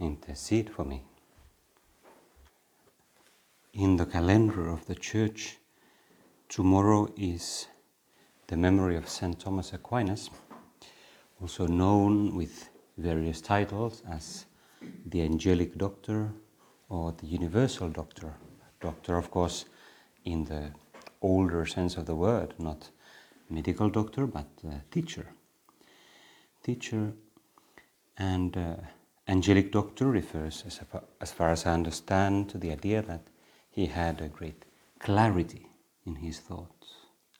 intercede for me. In the calendar of the Church, tomorrow is the memory of Saint Thomas Aquinas, also known with various titles as the Angelic Doctor or the Universal Doctor. Doctor, of course, in the older sense of the word, not medical doctor, but teacher, and angelic doctor refers, as far as I understand, to the idea that he had a great clarity in his thoughts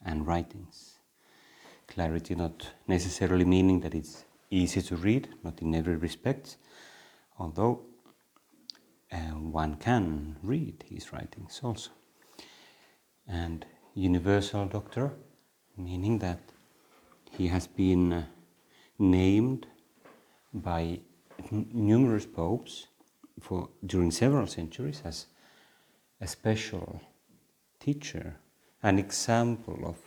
and writings. Clarity not necessarily meaning that it's easy to read, not in every respect, although one can read his writings also. And Universal Doctor, meaning that he has been named by numerous popes during several centuries as a special teacher, an example of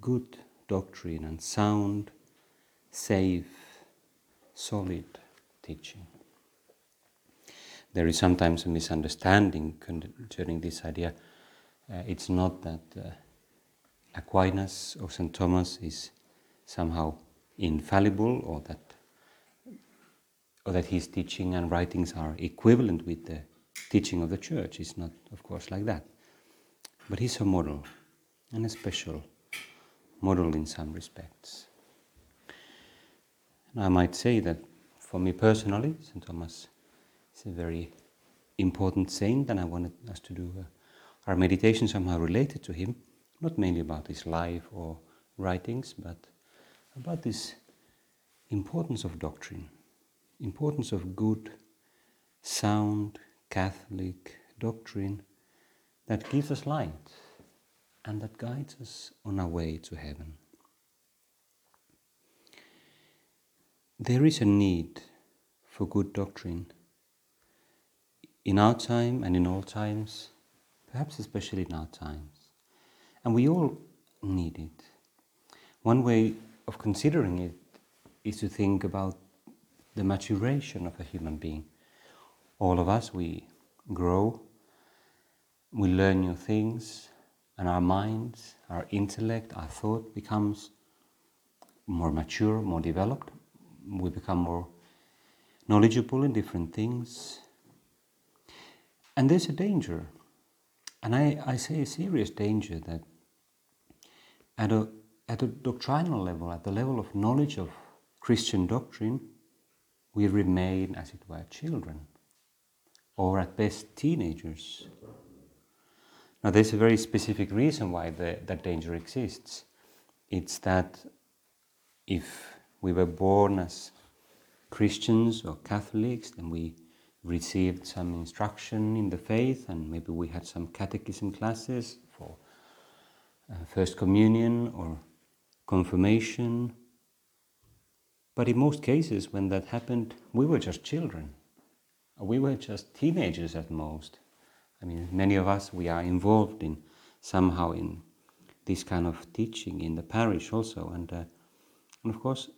good doctrine and sound, safe, solid teaching. There is sometimes a misunderstanding concerning this idea. It's not that Aquinas or St. Thomas is somehow infallible, or that his teaching and writings are equivalent with the teaching of the Church. It's not, of course, like that. But he's a model, and a special model in some respects. And I might say that for me personally, St. Thomas is a very important saint, and I wanted us to do our meditation somehow related to him, not mainly about his life or writings, but about this importance of doctrine, importance of good, sound, Catholic doctrine that gives us light and that guides us on our way to heaven. There is a need for good doctrine in our time and in all times, perhaps especially in our times. And we all need it. One way of considering it is to think about the maturation of a human being. All of us, we grow, we learn new things, and our minds, our intellect, our thought becomes more mature, more developed. We become more knowledgeable in different things. And there's a danger, and I say a serious danger, that at a doctrinal level, at the level of knowledge of Christian doctrine, we remain, as it were, children, or at best teenagers. Now, there's a very specific reason why that danger exists. It's that if we were born as Christians or Catholics, then we received some instruction in the faith, and maybe we had some catechism classes for First Communion or Confirmation. But in most cases, when that happened, we were just children. We were just teenagers at most. I mean, many of us, we are involved in somehow in this kind of teaching in the parish also. And of course,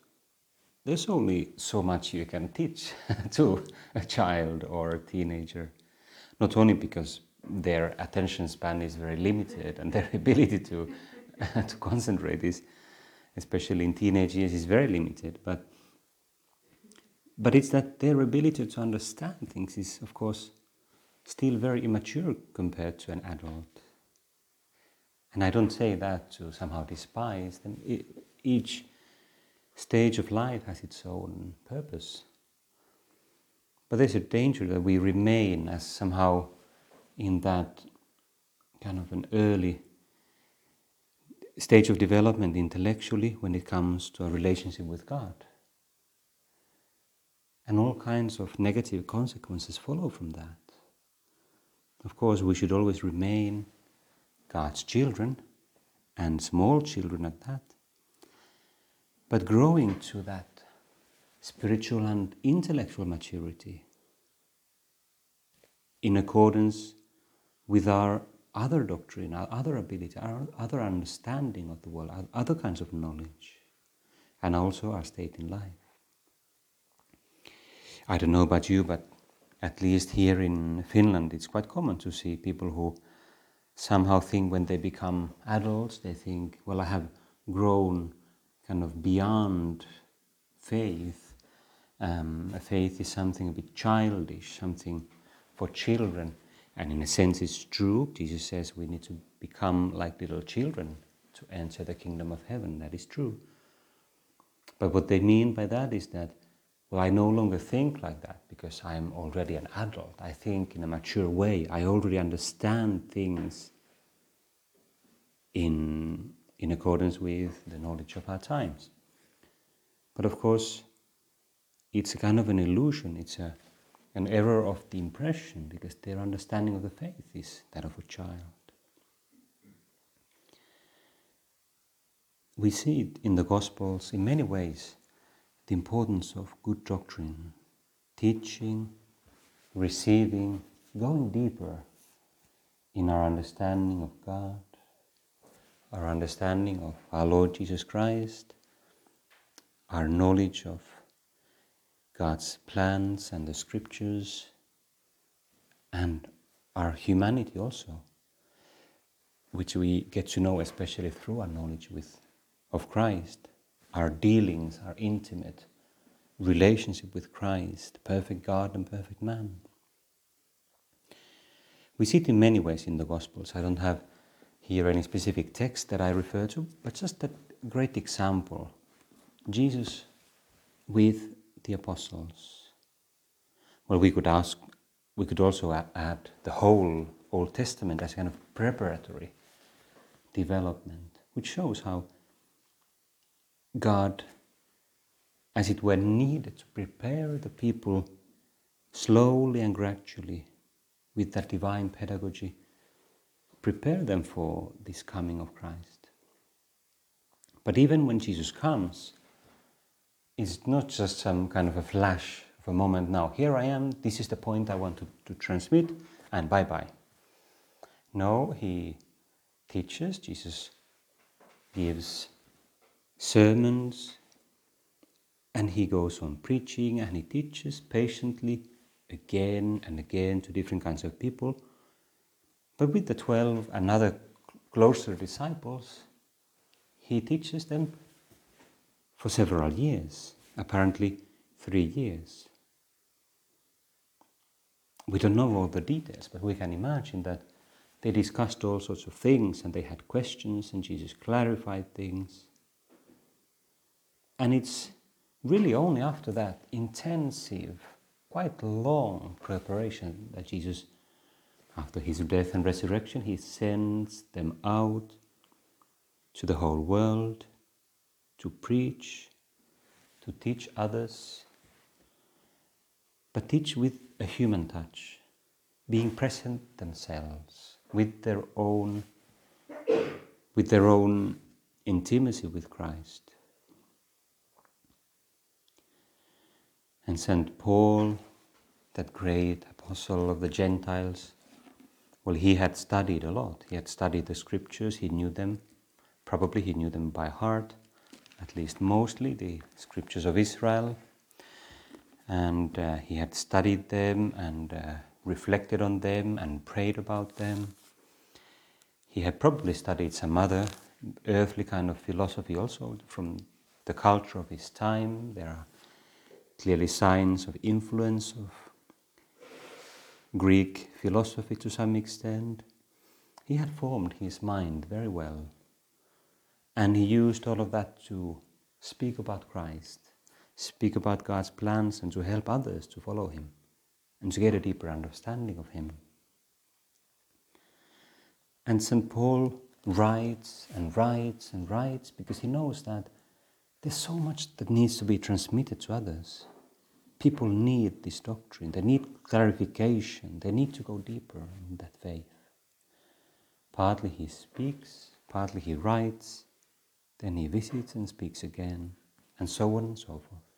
there's only so much you can teach to a child or a teenager, not only because their attention span is very limited and their ability to concentrate is, especially in teenage years, is very limited, but it's that their ability to understand things is, of course, still very immature compared to an adult. And I don't say that to somehow despise them. Each stage of life has its own purpose. But there's a danger that we remain as somehow in that kind of an early stage of development intellectually when it comes to a relationship with God. And all kinds of negative consequences follow from that. Of course, we should always remain God's children, and small children at that, but growing to that spiritual and intellectual maturity in accordance with our other doctrine, our other ability, our other understanding of the world, our other kinds of knowledge, and also our state in life. I don't know about you, but at least here in Finland it's quite common to see people who somehow think when they become adults, they think, well, I have grown kind of beyond faith. Faith is something a bit childish, something for children. And in a sense it's true. Jesus says we need to become like little children to enter the kingdom of heaven. That is true. But what they mean by that is that, well, I no longer think like that because I'm already an adult. I think in a mature way. I already understand things in accordance with the knowledge of our times. But of course, it's a kind of an illusion. It's an error of the impression, because their understanding of the faith is that of a child. We see it in the Gospels in many ways. The importance of good doctrine, teaching, receiving, going deeper in our understanding of God, our understanding of our Lord Jesus Christ, our knowledge of God's plans and the scriptures, and our humanity also, which we get to know especially through our knowledge of Christ. Our dealings, our intimate relationship with Christ, perfect God and perfect man. We see it in many ways in the Gospels. I don't have here any specific text that I refer to, but just a great example. Jesus with the apostles. Well, we could also add the whole Old Testament as a kind of preparatory development, which shows how God, as it were, needed to prepare the people slowly and gradually with that divine pedagogy, prepare them for this coming of Christ. But even when Jesus comes, it's not just some kind of a flash of a moment. Now, here I am, this is the point I want to transmit, and bye-bye. No, he teaches, Jesus gives sermons, and he goes on preaching, and he teaches patiently again and again to different kinds of people. But with the 12 and other closer disciples, he teaches them for several years, apparently 3 years. We don't know all the details, but we can imagine that they discussed all sorts of things, and they had questions, and Jesus clarified things. And it's really only after that intensive, quite long preparation that Jesus, after his death and resurrection, he sends them out to the whole world to preach, to teach others, but teach with a human touch, being present themselves with their own intimacy with Christ. And St. Paul, that great apostle of the Gentiles, well, he had studied a lot. He had studied the scriptures, he knew them. Probably he knew them by heart, at least mostly, the scriptures of Israel. And he had studied them and reflected on them and prayed about them. He had probably studied some other earthly kind of philosophy also from the culture of his time. There are clearly signs of influence of Greek philosophy to some extent. He had formed his mind very well, and he used all of that to speak about Christ, speak about God's plans, and to help others to follow him and to get a deeper understanding of him. And St. Paul writes and writes and writes because he knows that there's so much that needs to be transmitted to others. people need this doctrine, they need clarification, they need to go deeper in that way. Partly he speaks, partly he writes, then he visits and speaks again, and so on and so forth.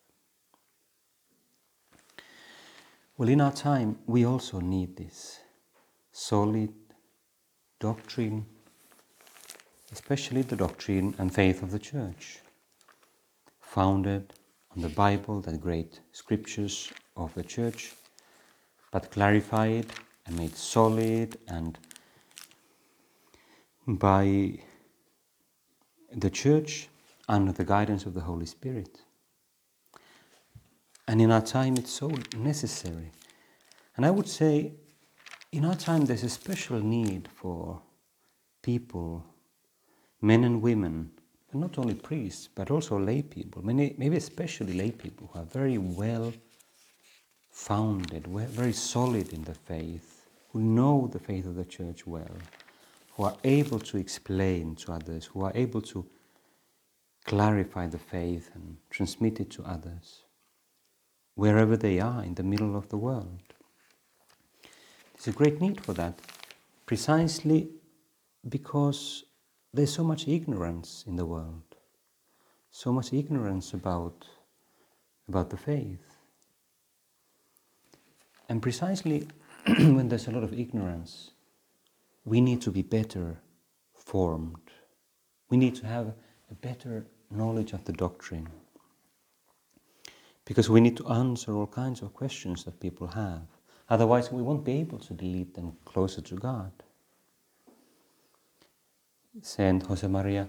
Well, in our time, we also need this solid doctrine, especially the doctrine and faith of the Church, founded on the Bible, the great scriptures of the Church, but clarified and made solid and by the Church under the guidance of the Holy Spirit. And in our time it's so necessary. And I would say in our time there's a special need for people, men and women, and not only priests, but also lay people, maybe especially lay people who are very well founded, very solid in the faith, who know the faith of the Church well, who are able to explain to others, who are able to clarify the faith and transmit it to others, wherever they are in the middle of the world. There's a great need for that, precisely because there's so much ignorance in the world, so much ignorance about the faith. And precisely when there's a lot of ignorance, we need to be better formed. We need to have a better knowledge of the doctrine, because we need to answer all kinds of questions that people have. Otherwise, we won't be able to lead them closer to God. Saint Josemaria,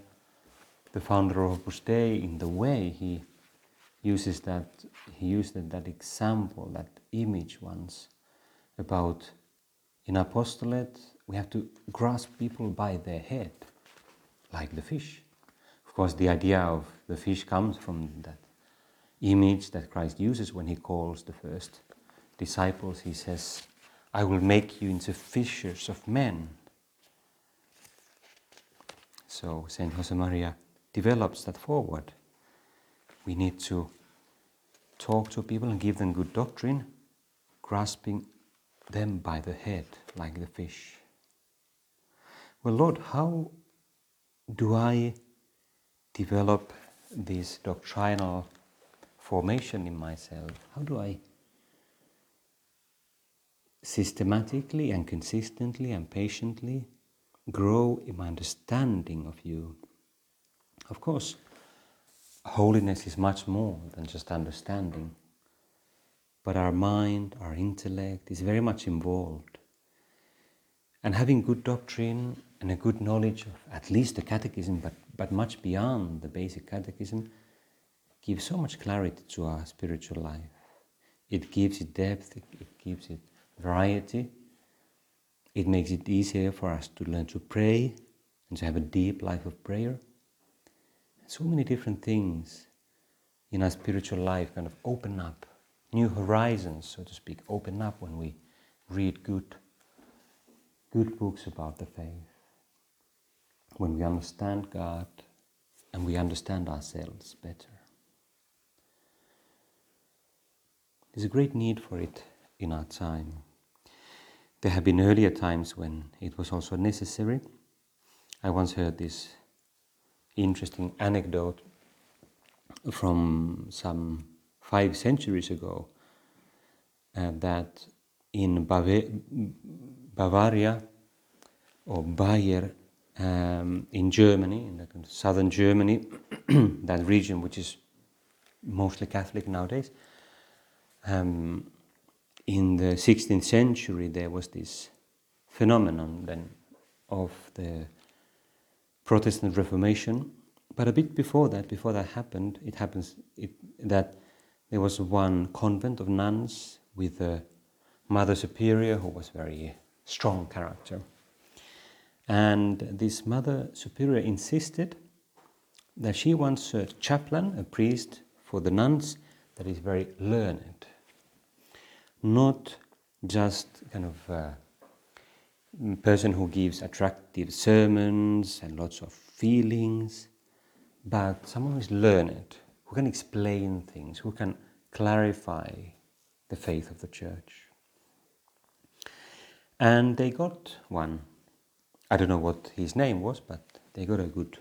the founder of Opus Dei, in the way he used that example, that image once, about in apostolate we have to grasp people by their head, like the fish. Of course, the idea of the fish comes from that image that Christ uses when he calls the first disciples. He says, "I will make you into fishers of men." So Saint Josemaria develops that forward. We need to talk to people and give them good doctrine, grasping them by the head, like the fish. Well, Lord, how do I develop this doctrinal formation in myself? How do I systematically and consistently and patiently grow in my understanding of you? Of course, holiness is much more than just understanding, but our mind, our intellect is very much involved. And having good doctrine and a good knowledge of at least the catechism, but much beyond the basic catechism, gives so much clarity to our spiritual life. It gives it depth, it gives it variety. It makes it easier for us to learn to pray and to have a deep life of prayer. So many different things in our spiritual life kind of open up, new horizons, so to speak, open up when we read good books about the faith, when we understand God and we understand ourselves better. There's a great need for it in our time. There have been earlier times when it was also necessary. I once heard this interesting anecdote from some 5 centuries ago, that in Bavaria or Bayer, in Germany, in the southern Germany, that region which is mostly Catholic nowadays, in the 16th century there was this phenomenon then of the Protestant Reformation, but a bit before that happened, that there was one convent of nuns with a mother superior who was very strong character. And this mother superior insisted that she wants a chaplain, a priest for the nuns, that is very learned. Not just kind of a person who gives attractive sermons and lots of feelings, but someone who is learned, who can explain things, who can clarify the faith of the Church. And they got one. I don't know what his name was, but they got a good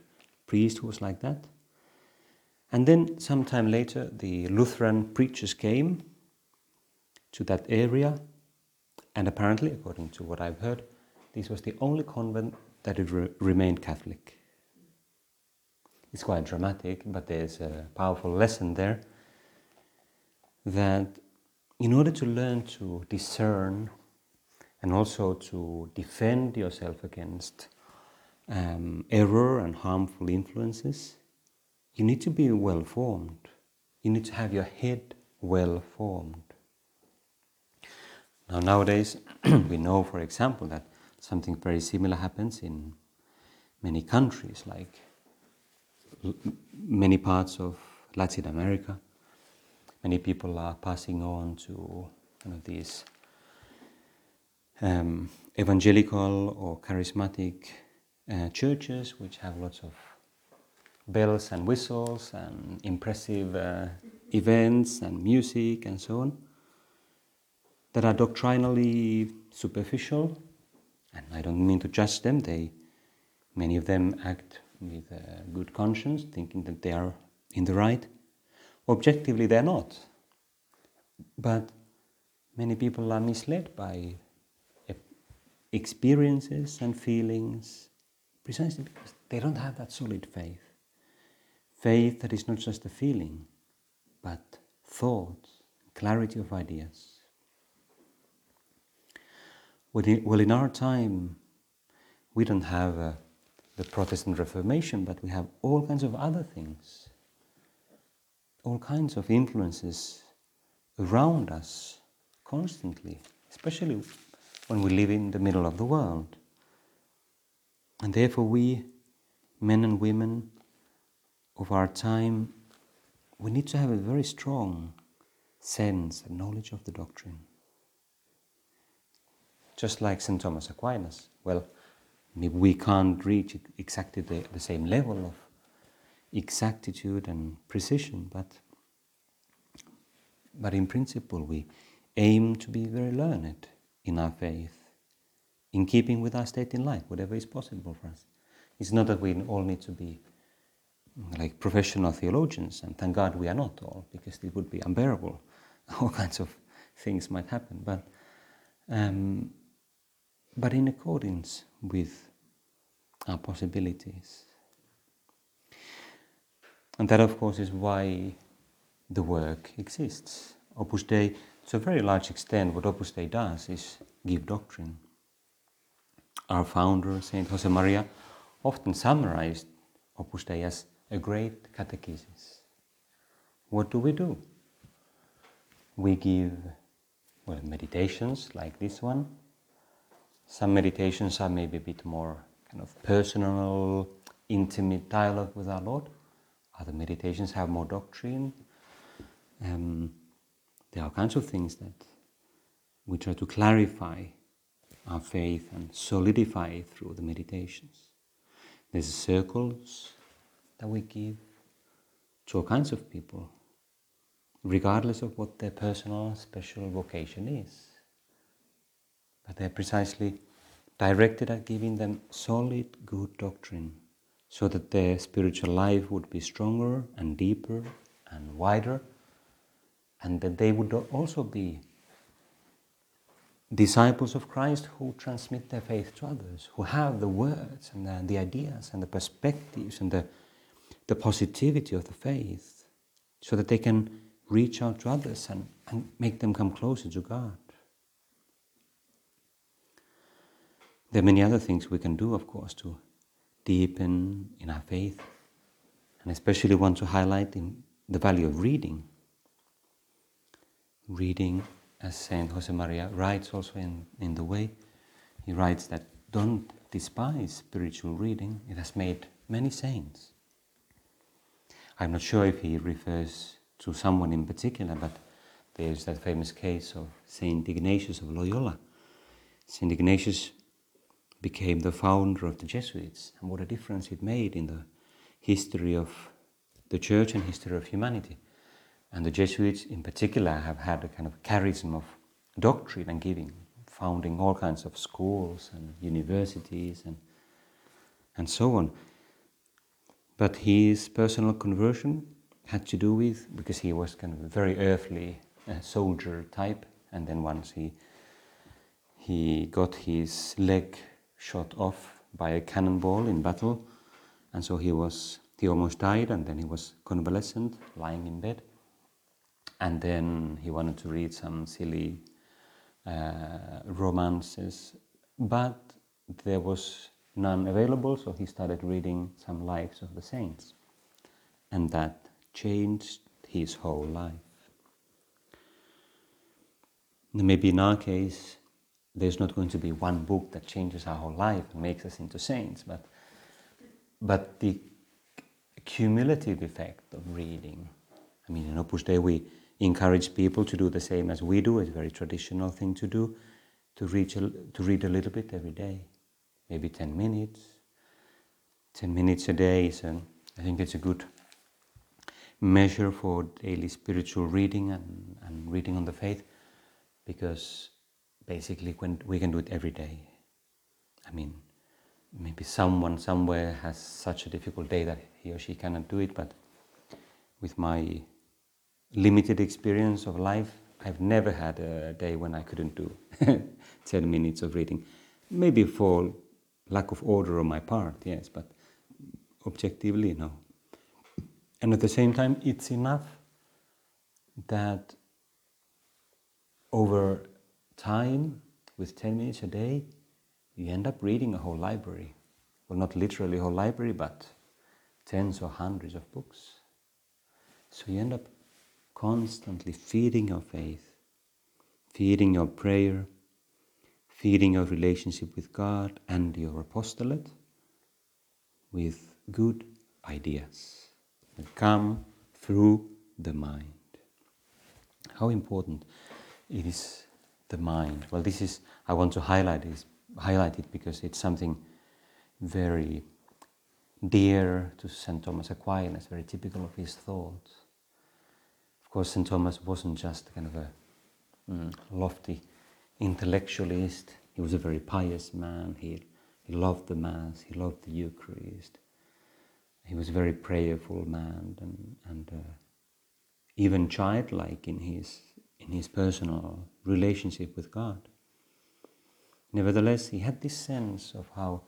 priest who was like that. And then sometime later the Lutheran preachers came to that area, and apparently, according to what I've heard, this was the only convent that had remained Catholic. It's quite dramatic, but there's a powerful lesson there, that in order to learn to discern and also to defend yourself against error and harmful influences, you need to be well formed. You need to have your head well formed. Now, nowadays, we know, for example, that something very similar happens in many countries, like many parts of Latin America. Many people are passing on to these evangelical or charismatic churches, which have lots of bells and whistles and impressive events and music and so on, that are doctrinally superficial. And I don't mean to judge them. Many of them act with a good conscience, thinking that they are in the right. Objectively, they're not. But many people are misled by experiences and feelings, precisely because they don't have that solid faith. Faith that is not just a feeling, but thought, clarity of ideas. Well, in our time, we don't have the Protestant Reformation, but we have all kinds of other things, all kinds of influences around us constantly, especially when we live in the middle of the world. And therefore we, men and women of our time, we need to have a very strong sense and knowledge of the doctrine. Just like Saint Thomas Aquinas. Well, maybe we can't reach exactly the same level of exactitude and precision, but in principle we aim to be very learned in our faith, in keeping with our state in life, whatever is possible for us. It's not that we all need to be like professional theologians, and thank God we are not all, because it would be unbearable. All kinds of things might happen, but in accordance with our possibilities. And that, of course, is why the work exists. Opus Dei, to a very large extent, what Opus Dei does is give doctrine. Our founder, Saint Josemaria, often summarized Opus Dei as a great catechesis. What do? We give meditations like this one. Some meditations are maybe a bit more personal, intimate dialogue with our Lord. Other meditations have more doctrine. There are kinds of things that we try to clarify our faith and solidify through the meditations. There's circles that we give to all kinds of people, regardless of what their personal, special vocation is. But they're precisely directed at giving them solid, good doctrine, so that their spiritual life would be stronger and deeper and wider, and that they would also be disciples of Christ who transmit their faith to others, who have the words and the ideas and the perspectives and the positivity of the faith, so that they can reach out to others and make them come closer to God. There are many other things we can do, of course, to deepen in our faith, and especially want to highlight the value of reading. Reading, as Saint Josemaria writes also in The Way, he writes that don't despise spiritual reading. It has made many saints. I'm not sure if he refers to someone in particular, but there's that famous case of Saint Ignatius of Loyola. Saint Ignatius became the founder of the Jesuits, and what a difference it made in the history of the Church and history of humanity. And the Jesuits in particular have had a kind of charism of doctrine and giving, founding all kinds of schools and universities and so on. But his personal conversion had to do with, because he was kind of a very earthly soldier type, and then once he got his leg shot off by a cannonball in battle, and so he almost died, and then he was convalescent, lying in bed, and then he wanted to read some silly romances, but there was none available, so he started reading some lives of the saints, and that changed his whole life. Maybe in our case, there's not going to be one book that changes our whole life and makes us into saints, but the cumulative effect of reading. I mean, in Opus Dei we encourage people to do the same as we do. It's a very traditional thing to do, to read a little bit every day, maybe 10 minutes. 10 minutes a day is, I think it's a good measure for daily spiritual reading and reading on the faith, because basically when we can do it every day. I mean, maybe someone somewhere has such a difficult day that he or she cannot do it, but with my limited experience of life, I've never had a day when I couldn't do 10 minutes of reading. Maybe for lack of order on my part, yes, but objectively, no. And at the same time, it's enough that over time, with 10 minutes a day, you end up reading a whole library. Well, not literally a whole library, but tens or hundreds of books. So you end up constantly feeding your faith, feeding your prayer, feeding your relationship with God and your apostolate with good ideas that come through the mind. How important it is, the mind. Well, this is, I want to highlight it because it's something very dear to Saint Thomas Aquinas, very typical of his thoughts. Of course, Saint Thomas wasn't just kind of a lofty intellectualist. He was a very pious man. He loved the Mass, he loved the Eucharist. He was a very prayerful man and even childlike in his personal relationship with God. Nevertheless, he had this sense of how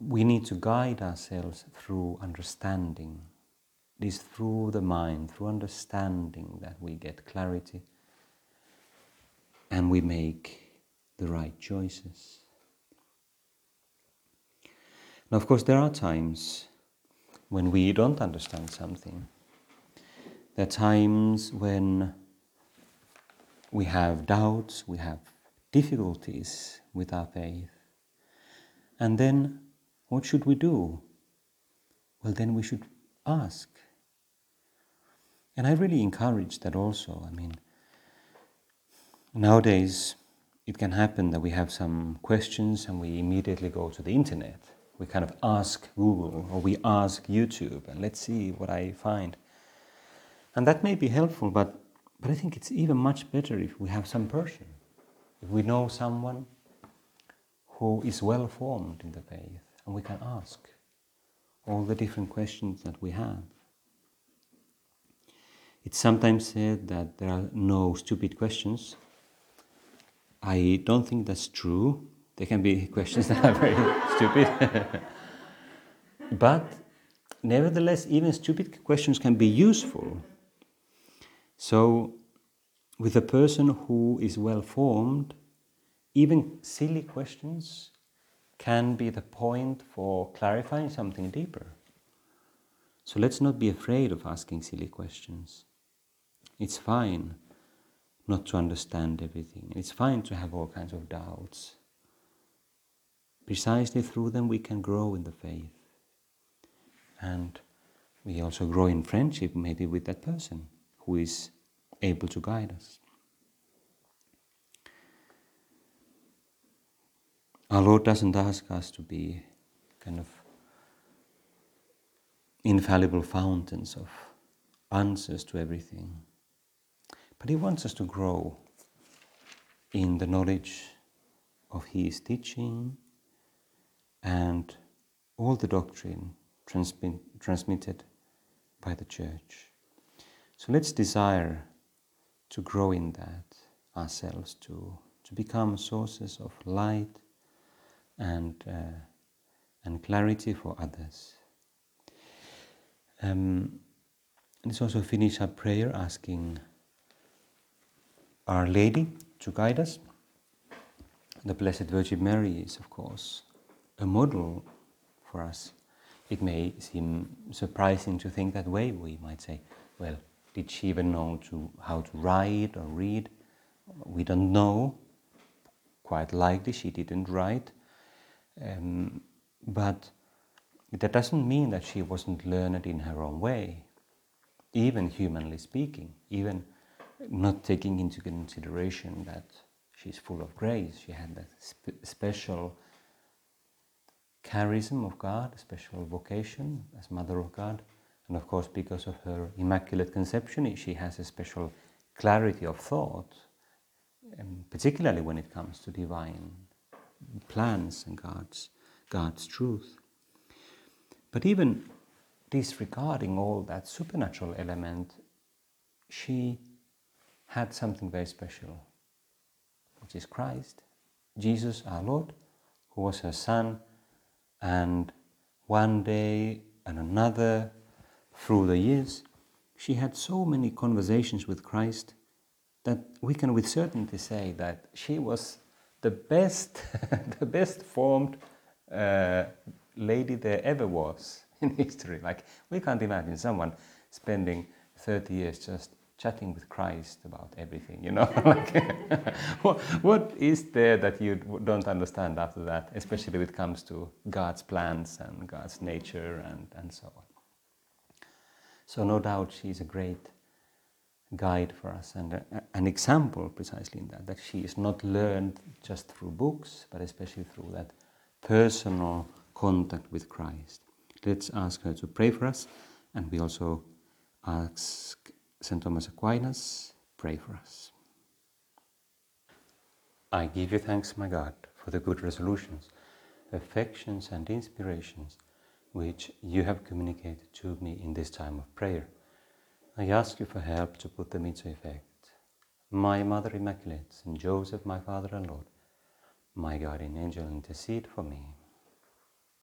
we need to guide ourselves through understanding. It is through the mind, through understanding, that we get clarity and we make the right choices. Now, of course, there are times when we don't understand something. There are times when we have doubts, we have difficulties with our faith. And then what should we do? Well, then we should ask. And I really encourage that also. I mean, nowadays it can happen that we have some questions and we immediately go to the internet. We kind of ask Google or we ask YouTube and let's see what I find. And that may be helpful, but I think it's even much better if we have some person, if we know someone who is well formed in the faith, and we can ask all the different questions that we have. It's sometimes said that there are no stupid questions. I don't think that's true. There can be questions that are very stupid. But nevertheless, even stupid questions can be useful. So, with a person who is well-formed, even silly questions can be the point for clarifying something deeper. So let's not be afraid of asking silly questions. It's fine not to understand everything. It's fine to have all kinds of doubts. Precisely through them we can grow in the faith. And we also grow in friendship, maybe with that person who is able to guide us. Our Lord doesn't ask us to be kind of infallible fountains of answers to everything. But he wants us to grow in the knowledge of his teaching and all the doctrine transmitted by the Church. So let's desire to grow in that ourselves, to become sources of light and clarity for others. Let's also finish our prayer asking Our Lady to guide us. The Blessed Virgin Mary is, of course, a model for us. It may seem surprising to think that way. We might say, well, did she even know how to write or read? We don't know. Quite likely she didn't write. But that doesn't mean that she wasn't learned in her own way, even humanly speaking, even not taking into consideration that she's full of grace. She had that special charism of God, a special vocation as Mother of God. And of course, because of her Immaculate Conception, she has a special clarity of thought, and particularly when it comes to divine plans and God's truth. But even disregarding all that supernatural element, she had something very special, which is Christ, Jesus our Lord, who was her Son, and one day and another through the years, she had so many conversations with Christ that we can with certainty say that she was the best, the best formed lady there ever was in history. Like, we can't imagine someone spending 30 years just chatting with Christ about everything, you know. What is there that you don't understand after that, especially when it comes to God's plans and God's nature and so on. So no doubt she's a great guide for us and an example precisely in that she is not learned just through books, but especially through that personal contact with Christ. Let's ask her to pray for us, and we also ask Saint Thomas Aquinas, pray for us. I give you thanks, my God, for the good resolutions, affections and inspirations which you have communicated to me in this time of prayer. I ask you for help to put them into effect. My Mother Immaculate, Saint Joseph, my Father and Lord, my guardian angel, intercede for me.